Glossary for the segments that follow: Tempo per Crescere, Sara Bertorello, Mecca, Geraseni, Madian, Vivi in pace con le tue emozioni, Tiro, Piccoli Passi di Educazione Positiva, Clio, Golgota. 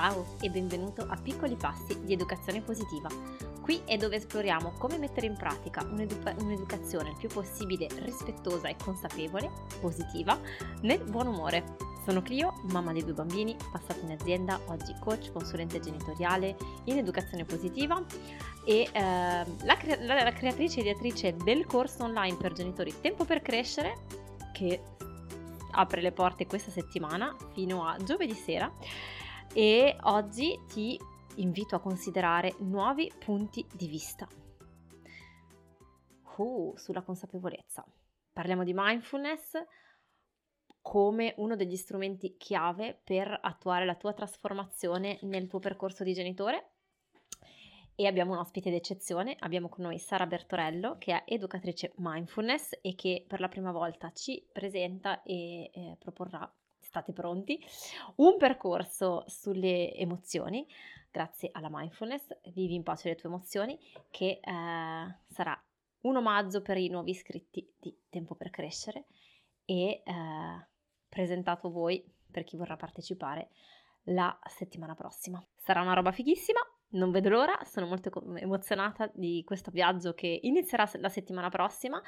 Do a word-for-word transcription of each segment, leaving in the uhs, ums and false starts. Ciao e benvenuto a Piccoli Passi di Educazione Positiva. Qui è dove esploriamo come mettere in pratica un'educa- un'educazione il più possibile rispettosa e consapevole, positiva, nel buon umore. Sono Clio, mamma di due bambini, passata in azienda, oggi coach, consulente genitoriale in educazione positiva e eh, la, cre- la, la creatrice e ideatrice del corso online per genitori Tempo per Crescere, che apre le porte questa settimana fino a giovedì sera. E oggi ti invito a considerare nuovi punti di vista uh, sulla consapevolezza. Parliamo di mindfulness come uno degli strumenti chiave per attuare la tua trasformazione nel tuo percorso di genitore, e abbiamo un ospite d'eccezione. Abbiamo con noi Sara Bertorello, che è educatrice mindfulness e che per la prima volta ci presenta e eh, proporrà, state pronti, un percorso sulle emozioni grazie alla mindfulness, Vivi in pace con le tue emozioni, che eh, sarà un omaggio per i nuovi iscritti di Tempo per Crescere e eh, presentato voi per chi vorrà partecipare la settimana prossima. Sarà una roba fighissima, non vedo l'ora, sono molto emozionata di questo viaggio che inizierà la settimana prossima.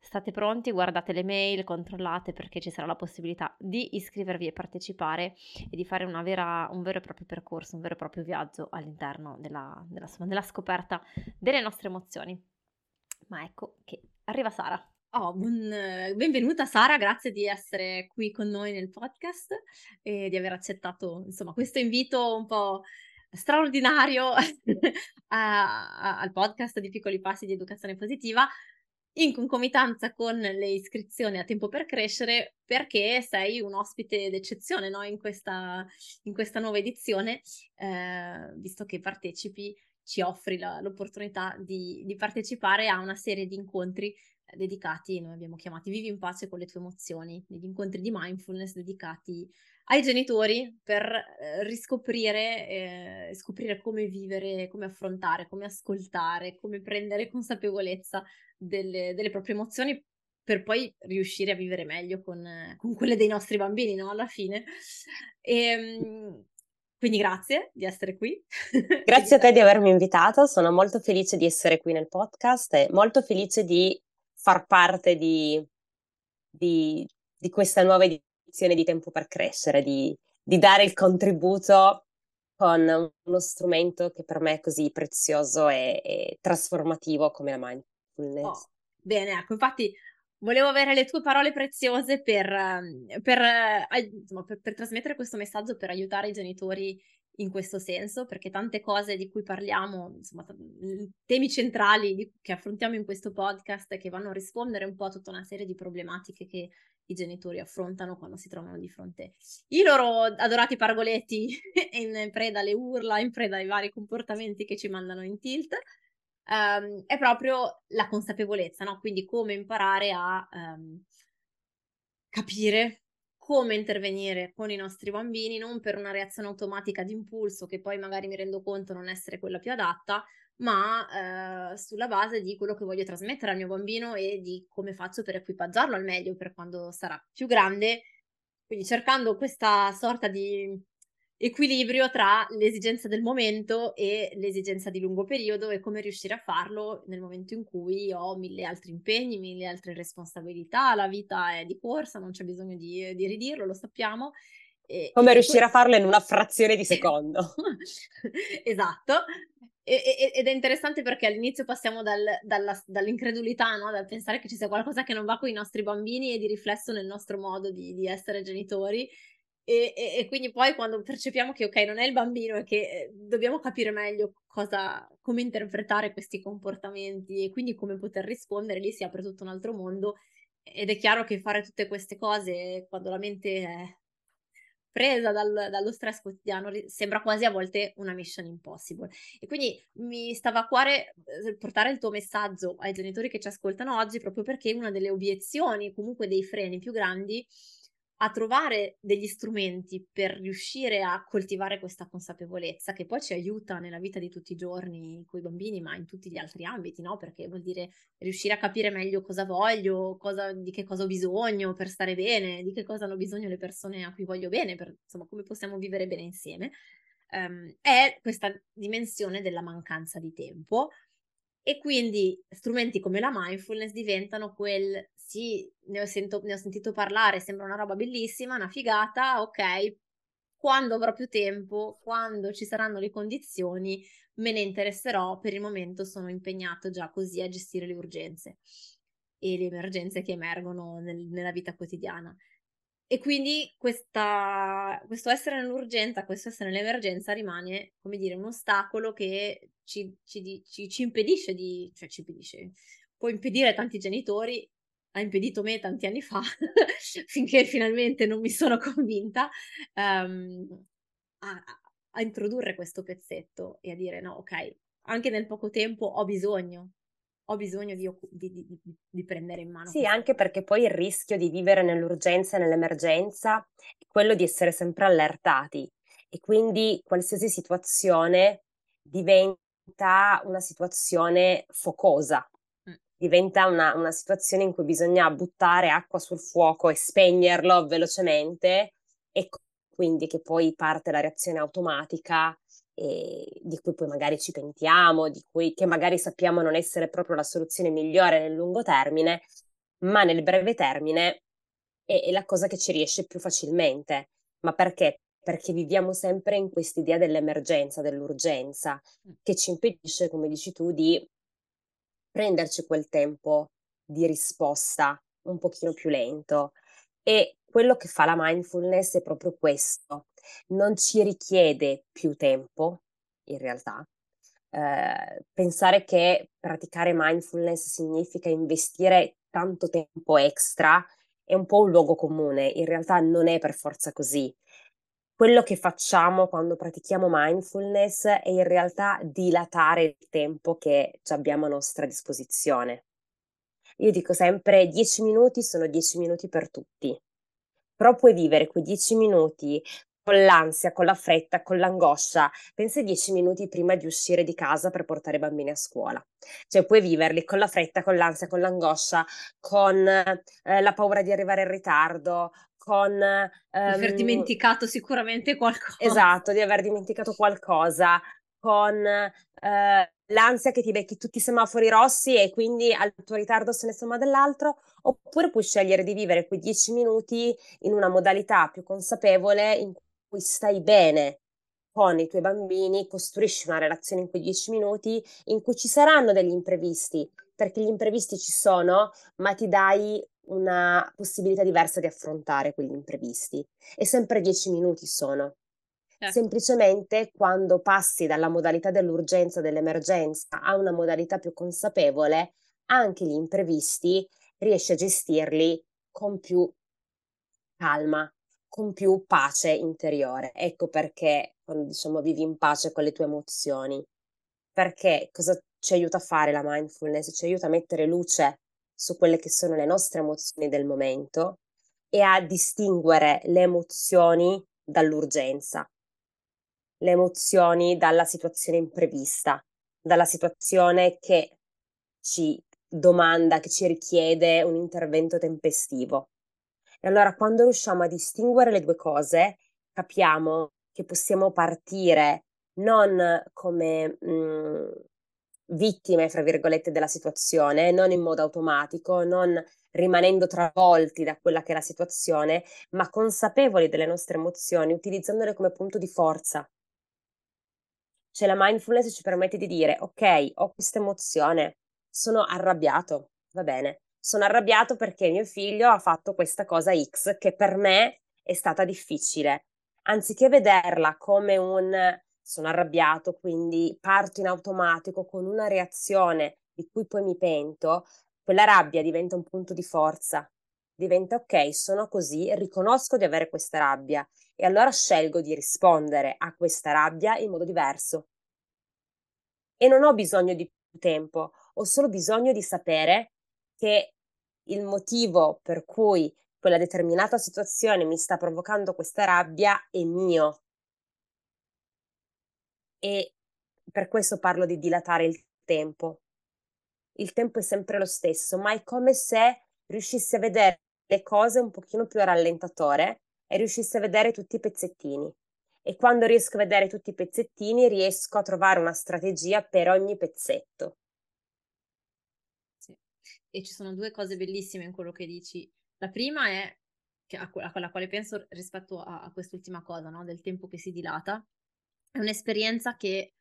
State pronti, guardate le mail, controllate, perché ci sarà la possibilità di iscrivervi e partecipare e di fare una vera, un vero e proprio percorso, un vero e proprio viaggio all'interno della, della, della scoperta delle nostre emozioni. Ma ecco che arriva Sara. Oh, buon, benvenuta Sara, grazie di essere qui con noi nel podcast e di aver accettato, insomma, questo invito un po' straordinario a, a, al podcast di Piccoli Passi di Educazione Positiva, in concomitanza con le iscrizioni a Tempo per Crescere, perché sei un ospite d'eccezione, no? in, questa, in questa nuova edizione, eh, visto che partecipi, ci offri la, l'opportunità di, di partecipare a una serie di incontri dedicati, noi abbiamo chiamati Vivi in pace con le tue emozioni, degli incontri di mindfulness dedicati ai genitori per eh, riscoprire, eh, scoprire come vivere, come affrontare, come ascoltare, come prendere consapevolezza delle, delle proprie emozioni per poi riuscire a vivere meglio con, con quelle dei nostri bambini, no? Alla fine. E, quindi grazie di essere qui. Grazie a te di avermi invitato, sono molto felice di essere qui nel podcast e molto felice di far parte di, di, di questa nuova edizione di Tempo per Crescere, di, di dare il contributo con uno strumento che per me è così prezioso e, e trasformativo come la mindfulness. Oh, bene, ecco, infatti volevo avere le tue parole preziose per, per, insomma, per, per trasmettere questo messaggio, per aiutare i genitori in questo senso, perché tante cose di cui parliamo, insomma, temi centrali di, che affrontiamo in questo podcast, che vanno a rispondere un po' a tutta una serie di problematiche che i genitori affrontano quando si trovano di fronte i loro adorati pargoletti in preda alle urla, in preda ai vari comportamenti che ci mandano in tilt, um, è proprio la consapevolezza, no? Quindi come imparare a um, capire come intervenire con i nostri bambini, non per una reazione automatica d'impulso che poi magari mi rendo conto non essere quella più adatta, ma eh, sulla base di quello che voglio trasmettere al mio bambino e di come faccio per equipaggiarlo al meglio per quando sarà più grande, quindi cercando questa sorta di equilibrio tra l'esigenza del momento e l'esigenza di lungo periodo e come riuscire a farlo nel momento in cui ho mille altri impegni, mille altre responsabilità, la vita è di corsa, non c'è bisogno di, di ridirlo, lo sappiamo. E, come e riuscire questo... a farlo in una frazione di secondo. Esatto, e, e, ed è interessante perché all'inizio passiamo dal, dalla, dall'incredulità, no? Dal pensare che ci sia qualcosa che non va con i nostri bambini e di riflesso nel nostro modo di, di essere genitori. E, e, e quindi poi quando percepiamo che ok, non è il bambino e che dobbiamo capire meglio cosa, come interpretare questi comportamenti e quindi come poter rispondere, lì si apre tutto un altro mondo, ed è chiaro che fare tutte queste cose quando la mente è presa dal, dallo stress quotidiano sembra quasi a volte una mission impossible, e quindi mi stava a cuore portare il tuo messaggio ai genitori che ci ascoltano oggi, proprio perché una delle obiezioni, comunque dei freni più grandi a trovare degli strumenti per riuscire a coltivare questa consapevolezza che poi ci aiuta nella vita di tutti i giorni con i bambini, ma in tutti gli altri ambiti, no? Perché vuol dire riuscire a capire meglio cosa voglio, cosa, di che cosa ho bisogno per stare bene, di che cosa hanno bisogno le persone a cui voglio bene, per, insomma, come possiamo vivere bene insieme. ehm, è questa dimensione della mancanza di tempo, e quindi strumenti come la mindfulness diventano quel sì, ne ho, sento, ne ho sentito parlare, sembra una roba bellissima, una figata, ok, quando avrò più tempo, quando ci saranno le condizioni, me ne interesserò, per il momento sono impegnato già così a gestire le urgenze e le emergenze che emergono nel, nella vita quotidiana. E quindi questa, questo essere nell'urgenza, questo essere nell'emergenza rimane, come dire, un ostacolo che ci, ci, ci, ci impedisce di... cioè ci impedisce, può impedire a tanti genitori, ha impedito me tanti anni fa, finché finalmente non mi sono convinta um, a, a introdurre questo pezzetto e a dire no, ok, anche nel poco tempo ho bisogno. ho bisogno di, di, di, di prendere in mano. Sì, questo. Anche perché poi il rischio di vivere nell'urgenza e nell'emergenza è quello di essere sempre allertati, e quindi qualsiasi situazione diventa una situazione focosa, mm. diventa una, una situazione in cui bisogna buttare acqua sul fuoco e spegnerlo velocemente, e quindi che poi parte la reazione automatica, e di cui poi magari ci pentiamo, di cui che magari sappiamo non essere proprio la soluzione migliore nel lungo termine, ma nel breve termine è, è la cosa che ci riesce più facilmente. Ma perché? Perché viviamo sempre in quest'idea dell'emergenza, dell'urgenza, che ci impedisce, come dici tu, di prenderci quel tempo di risposta un pochino più lento. E quello che fa la mindfulness è proprio questo, non ci richiede più tempo in realtà. Eh, pensare che praticare mindfulness significa investire tanto tempo extra è un po' un luogo comune, in realtà non è per forza così. Quello che facciamo quando pratichiamo mindfulness è in realtà dilatare il tempo che abbiamo a nostra disposizione. Io dico sempre dieci minuti sono dieci minuti per tutti, però puoi vivere quei dieci minuti con l'ansia, con la fretta, con l'angoscia. Pensa ai dieci minuti prima di uscire di casa per portare i bambini a scuola. Cioè puoi viverli con la fretta, con l'ansia, con l'angoscia, con eh, la paura di arrivare in ritardo, con... Ehm, di aver dimenticato sicuramente qualcosa. Esatto, di aver dimenticato qualcosa, con... Eh, l'ansia che ti becchi tutti i semafori rossi e quindi al tuo ritardo se ne somma dell'altro, oppure puoi scegliere di vivere quei dieci minuti in una modalità più consapevole in cui stai bene con i tuoi bambini, costruisci una relazione in quei dieci minuti in cui ci saranno degli imprevisti, perché gli imprevisti ci sono, ma ti dai una possibilità diversa di affrontare quegli imprevisti, e sempre dieci minuti sono. Semplicemente quando passi dalla modalità dell'urgenza, dell'emergenza a una modalità più consapevole, anche gli imprevisti riesci a gestirli con più calma, con più pace interiore. Ecco perché quando diciamo vivi in pace con le tue emozioni, perché cosa ci aiuta a fare la mindfulness? Ci aiuta a mettere luce su quelle che sono le nostre emozioni del momento e a distinguere le emozioni dall'urgenza, le emozioni dalla situazione imprevista, dalla situazione che ci domanda, che ci richiede un intervento tempestivo. E allora quando riusciamo a distinguere le due cose, capiamo che possiamo partire non come mh, vittime, fra virgolette, della situazione, non in modo automatico, non rimanendo travolti da quella che è la situazione, ma consapevoli delle nostre emozioni, utilizzandole come punto di forza. Cioè la mindfulness ci permette di dire, ok, ho questa emozione, sono arrabbiato, va bene, sono arrabbiato perché mio figlio ha fatto questa cosa X che per me è stata difficile. Anziché vederla come un sono arrabbiato, quindi parto in automatico con una reazione di cui poi mi pento, quella rabbia diventa un punto di forza, diventa ok, sono così, riconosco di avere questa rabbia, e allora scelgo di rispondere a questa rabbia in modo diverso. E non ho bisogno di più tempo, ho solo bisogno di sapere che il motivo per cui quella determinata situazione mi sta provocando questa rabbia è mio. E per questo parlo di dilatare il tempo. Il tempo è sempre lo stesso, ma è come se riuscissi a vedere le cose un pochino più a rallentatore e riuscissi a vedere tutti i pezzettini. e quando riesco a vedere tutti i pezzettini riesco a trovare una strategia per ogni pezzetto. Sì. E ci sono due cose bellissime in quello che dici. La prima è, che a quella quale penso rispetto a, a quest'ultima cosa, no? Del tempo che si dilata, è un'esperienza che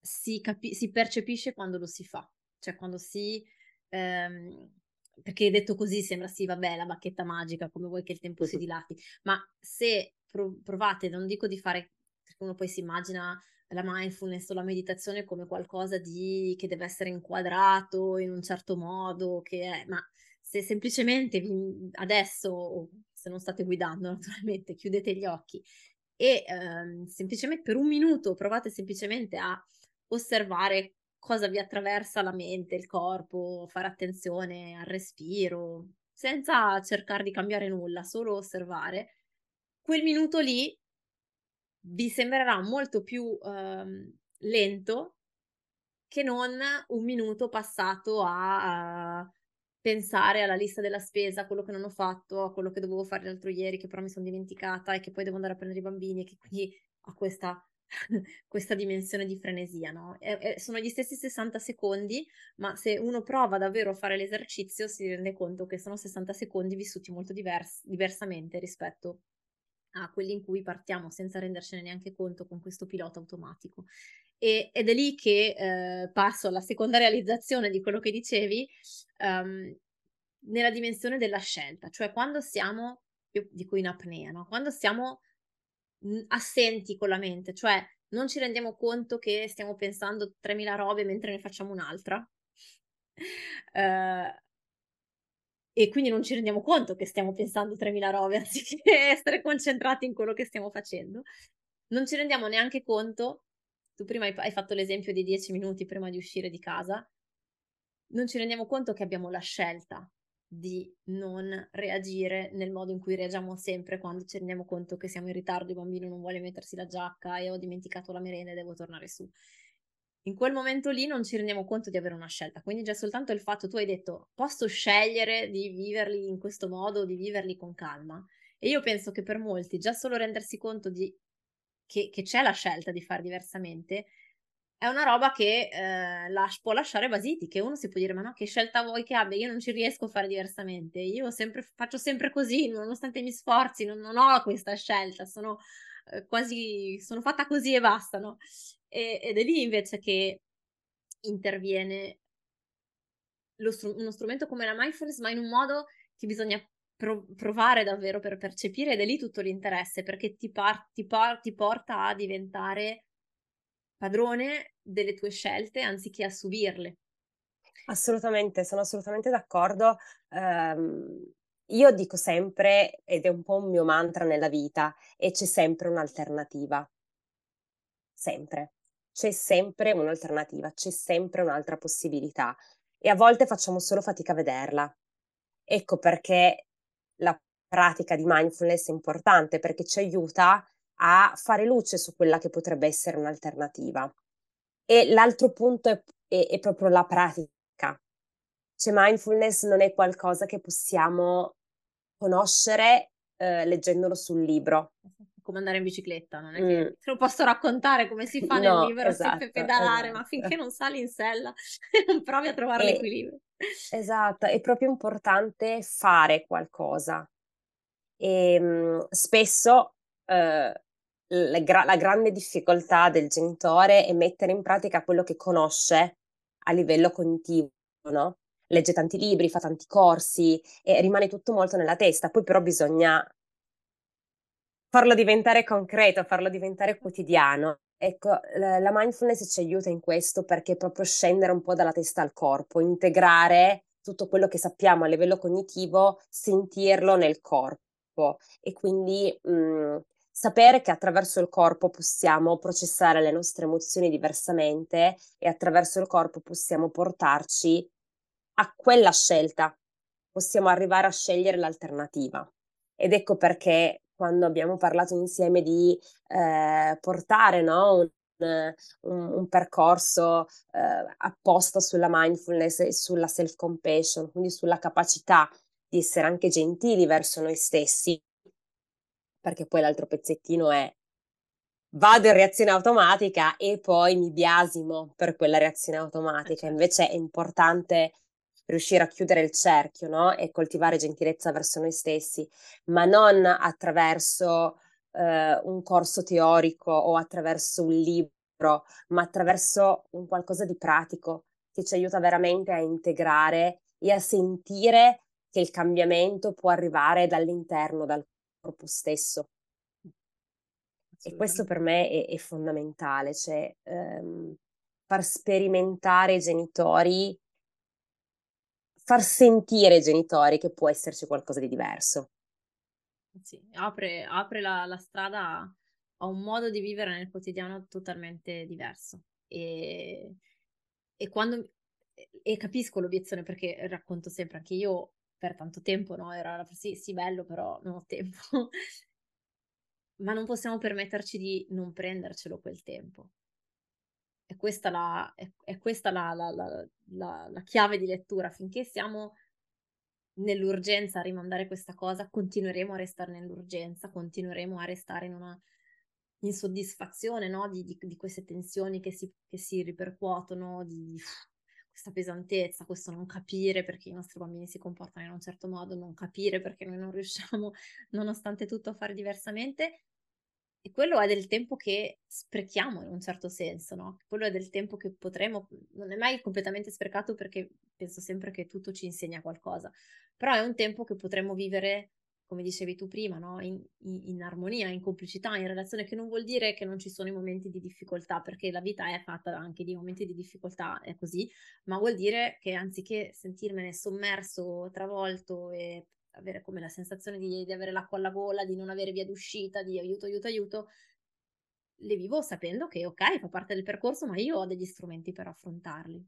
si, capi- si percepisce quando lo si fa, cioè quando si... Ehm, perché detto così sembra sì, vabbè, la bacchetta magica, come vuoi che il tempo si dilati, ma se prov- provate, non dico di fare, perché uno poi si immagina la mindfulness o la meditazione come qualcosa di che deve essere inquadrato in un certo modo, che è, ma se semplicemente vi, adesso, o se non state guidando naturalmente, chiudete gli occhi e ehm, semplicemente per un minuto provate semplicemente a osservare cosa vi attraversa la mente, il corpo, fare attenzione al respiro, senza cercare di cambiare nulla, solo osservare, quel minuto lì vi sembrerà molto più ehm, lento che non un minuto passato a, a pensare alla lista della spesa, a quello che non ho fatto, a quello che dovevo fare l'altro ieri, che però mi sono dimenticata e che poi devo andare a prendere i bambini e che quindi ho questa... questa dimensione di frenesia, no? E, e sono gli stessi sessanta secondi, ma se uno prova davvero a fare l'esercizio si rende conto che sono sessanta secondi vissuti molto divers- diversamente rispetto a quelli in cui partiamo senza rendercene neanche conto con questo pilota automatico. E, ed è lì che eh, passo alla seconda realizzazione di quello che dicevi, um, nella dimensione della scelta, cioè quando siamo, io dico in apnea, no? Quando siamo assenti con la mente, cioè non ci rendiamo conto che stiamo pensando tremila robe mentre ne facciamo un'altra uh, e quindi non ci rendiamo conto che stiamo pensando tremila robe anziché essere concentrati in quello che stiamo facendo. Non ci rendiamo neanche conto, tu prima hai, hai fatto l'esempio dei dieci minuti prima di uscire di casa, non ci rendiamo conto che abbiamo la scelta di non reagire nel modo in cui reagiamo sempre quando ci rendiamo conto che siamo in ritardo, il bambino non vuole mettersi la giacca e ho dimenticato la merenda e devo tornare su. In quel momento lì non ci rendiamo conto di avere una scelta, quindi già soltanto il fatto, tu hai detto posso scegliere di viverli in questo modo, di viverli con calma, e io penso che per molti già solo rendersi conto di che, che c'è la scelta di fare diversamente è una roba che eh, las- può lasciare basiti, che uno si può dire ma no, che scelta vuoi che abbia, io non ci riesco a fare diversamente, io sempre, faccio sempre così, nonostante mi sforzi, non, non ho questa scelta, sono eh, quasi, sono fatta così e basta, no? E, ed è lì invece che interviene lo str- uno strumento come la mindfulness, ma in un modo che bisogna pro- provare davvero per percepire, ed è lì tutto l'interesse, perché ti, par- ti, par- ti porta a diventare padrone delle tue scelte anziché a subirle. Assolutamente, sono assolutamente d'accordo. Um, io dico sempre, ed è un po' un mio mantra nella vita, e c'è sempre un'alternativa. Sempre. C'è sempre un'alternativa, c'è sempre un'altra possibilità. E a volte facciamo solo fatica a vederla. Ecco perché la pratica di mindfulness è importante, perché ci aiuta a fare luce su quella che potrebbe essere un'alternativa. E l'altro punto è, è, è proprio la pratica. Cioè mindfulness non è qualcosa che possiamo conoscere eh, leggendolo sul libro. Come andare in bicicletta, non è che mm. te lo posso raccontare come si fa nel no, libro, esatto, si pedalare, esatto. Ma finché non sali in sella non provi a trovare e, l'equilibrio. Esatto, è proprio importante fare qualcosa. E, mh, spesso eh, La, gra- la grande difficoltà del genitore è mettere in pratica quello che conosce a livello cognitivo, no? Legge tanti libri, fa tanti corsi e rimane tutto molto nella testa, poi però bisogna farlo diventare concreto, farlo diventare quotidiano. Ecco, la, la mindfulness ci aiuta in questo, perché è proprio scendere un po' dalla testa al corpo, integrare tutto quello che sappiamo a livello cognitivo, sentirlo nel corpo, e quindi mh, sapere che attraverso il corpo possiamo processare le nostre emozioni diversamente e attraverso il corpo possiamo portarci a quella scelta, possiamo arrivare a scegliere l'alternativa. Ed ecco perché quando abbiamo parlato insieme di eh, portare, no, un, un, un percorso eh, apposta sulla mindfulness e sulla self-compassion, quindi sulla capacità di essere anche gentili verso noi stessi, perché poi l'altro pezzettino è vado in reazione automatica e poi mi biasimo per quella reazione automatica. Invece è importante riuscire a chiudere il cerchio, no? E coltivare gentilezza verso noi stessi, ma non attraverso eh, un corso teorico o attraverso un libro, ma attraverso un qualcosa di pratico che ci aiuta veramente a integrare e a sentire che il cambiamento può arrivare dall'interno, dal corpo stesso. E questo per me è, è fondamentale, cioè ehm, far sperimentare i genitori, far sentire ai genitori che può esserci qualcosa di diverso. Sì, apre, apre la, la strada a un modo di vivere nel quotidiano totalmente diverso. E, e, quando, e capisco l'obiezione, perché racconto sempre, anche io per tanto tempo, no? Era sì, sì, bello, però non ho tempo. Ma non possiamo permetterci di non prendercelo quel tempo. È questa la, è, è questa la, la, la, la, la chiave di lettura. Finché siamo nell'urgenza a rimandare questa cosa, continueremo a restare nell'urgenza, continueremo a restare in una insoddisfazione, no? di, di, di queste tensioni che si, che si ripercuotono, di, di questa pesantezza, questo non capire perché i nostri bambini si comportano in un certo modo, non capire perché noi non riusciamo nonostante tutto a fare diversamente. E quello è del tempo che sprechiamo in un certo senso, no? Quello è del tempo che potremo, non è mai completamente sprecato perché penso sempre che tutto ci insegna qualcosa, però è un tempo che potremo vivere, come dicevi tu prima, no? in, in, in armonia, in complicità, in relazione, che non vuol dire che non ci sono i momenti di difficoltà, perché la vita è fatta anche di momenti di difficoltà, è così, ma vuol dire che anziché sentirmene sommerso, travolto e avere come la sensazione di, di avere l'acqua alla gola, di non avere via d'uscita, di aiuto, aiuto, aiuto, le vivo sapendo che ok, fa parte del percorso, ma io ho degli strumenti per affrontarli.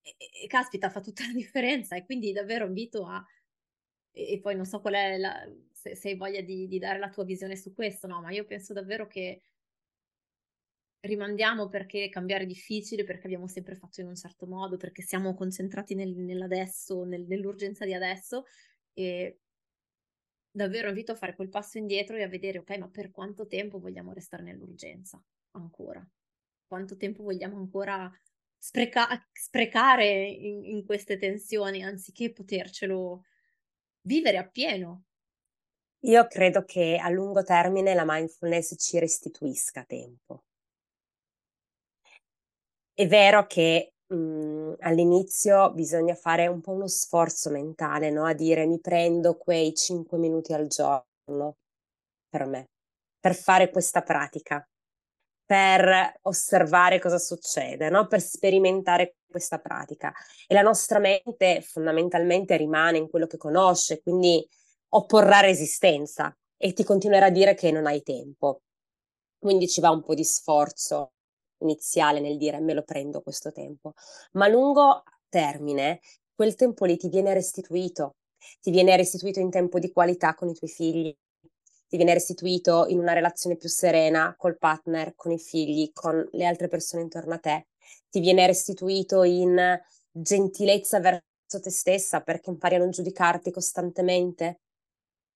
E, e caspita, fa tutta la differenza, e quindi davvero invito a... E poi non so qual è la, se, se hai voglia di, di dare la tua visione su questo, no? Ma io penso davvero che rimandiamo perché cambiare è difficile, perché abbiamo sempre fatto in un certo modo, perché siamo concentrati nel, nell'adesso, nel, nell'urgenza di adesso, e davvero invito a fare quel passo indietro e a vedere, ok, ma per quanto tempo vogliamo restare nell'urgenza ancora? Quanto tempo vogliamo ancora spreca- sprecare in, in queste tensioni, anziché potercelo vivere appieno? Io credo che a lungo termine la mindfulness ci restituisca tempo. È vero che mh, all'inizio bisogna fare un po' uno sforzo mentale, no? A dire mi prendo quei cinque minuti al giorno per me, per fare questa pratica, per osservare cosa succede, no? Per sperimentare questa pratica. E la nostra mente fondamentalmente rimane in quello che conosce, quindi opporrà resistenza e ti continuerà a dire che non hai tempo. Quindi ci va un po' di sforzo iniziale nel dire me lo prendo questo tempo, ma a lungo termine quel tempo lì ti viene restituito, ti viene restituito in tempo di qualità con i tuoi figli, ti viene restituito in una relazione più serena col partner, con i figli, con le altre persone intorno a te, ti viene restituito in gentilezza verso te stessa perché impari a non giudicarti costantemente,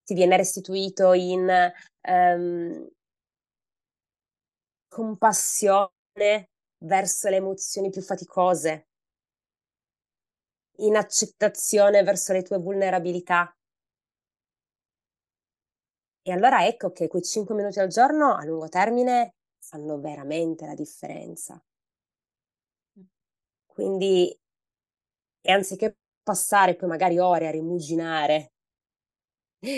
ti viene restituito in um, compassione verso le emozioni più faticose, in accettazione verso le tue vulnerabilità. E allora ecco che quei cinque minuti al giorno a lungo termine fanno veramente la differenza. Quindi, e anziché passare poi magari ore a rimuginare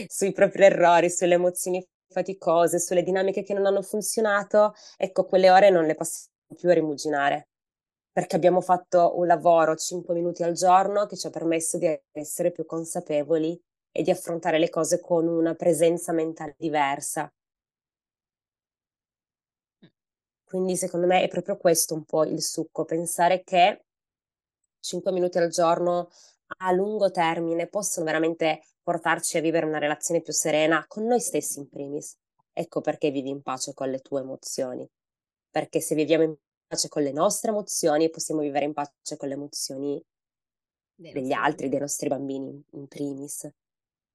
sui propri errori, sulle emozioni faticose, sulle dinamiche che non hanno funzionato, ecco, quelle ore non le passiamo più a rimuginare, perché abbiamo fatto un lavoro cinque minuti al giorno che ci ha permesso di essere più consapevoli e di affrontare le cose con una presenza mentale diversa. Quindi secondo me è proprio questo un po' il succo, pensare che cinque minuti al giorno a lungo termine possono veramente portarci a vivere una relazione più serena con noi stessi in primis. Ecco perché vivi in pace con le tue emozioni, perché se viviamo in pace con le nostre emozioni possiamo vivere in pace con le emozioni degli altri, dei nostri bambini in primis.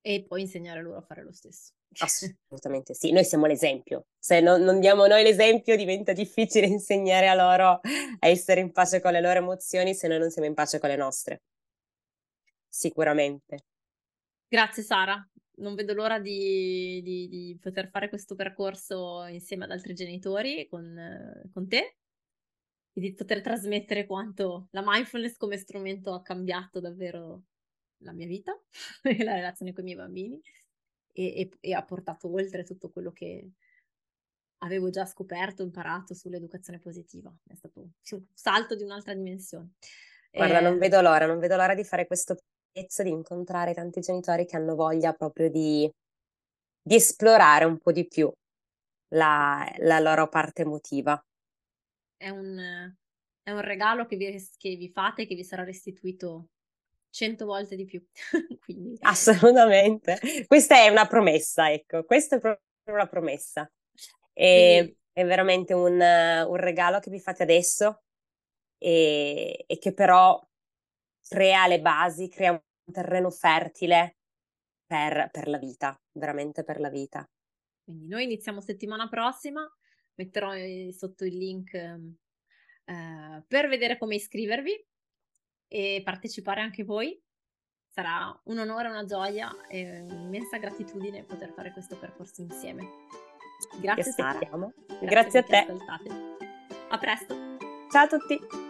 e poi insegnare loro a fare lo stesso. Assolutamente sì, noi siamo l'esempio. Se non, non diamo noi l'esempio diventa difficile insegnare a loro a essere in pace con le loro emozioni se noi non siamo in pace con le nostre. Sicuramente. Grazie Sara, non vedo l'ora di, di, di poter fare questo percorso insieme ad altri genitori con, con te e di poter trasmettere quanto la mindfulness come strumento ha cambiato davvero la mia vita e la relazione con i miei bambini. E, e, e ha portato oltre tutto quello che avevo già scoperto, imparato sull'educazione positiva. È stato un salto di un'altra dimensione. Guarda, eh... non vedo l'ora, non vedo l'ora di fare questo pezzo, di incontrare tanti genitori che hanno voglia proprio di, di esplorare un po' di più la, la loro parte emotiva. È un, è un regalo che vi, che vi fate, che vi sarà restituito cento volte di più. Quindi... assolutamente, questa è una promessa, ecco, questa è proprio una promessa e e... è veramente un, un regalo che vi fate adesso e, e che però crea le basi, crea un terreno fertile per, per la vita, veramente per la vita. Quindi noi iniziamo settimana prossima, metterò sotto il link eh, per vedere come iscrivervi e partecipare anche voi. Sarà un onore, una gioia e un'immensa gratitudine poter fare questo percorso insieme. Grazie Sara, grazie, grazie a te. Ascoltate. A presto, ciao a tutti.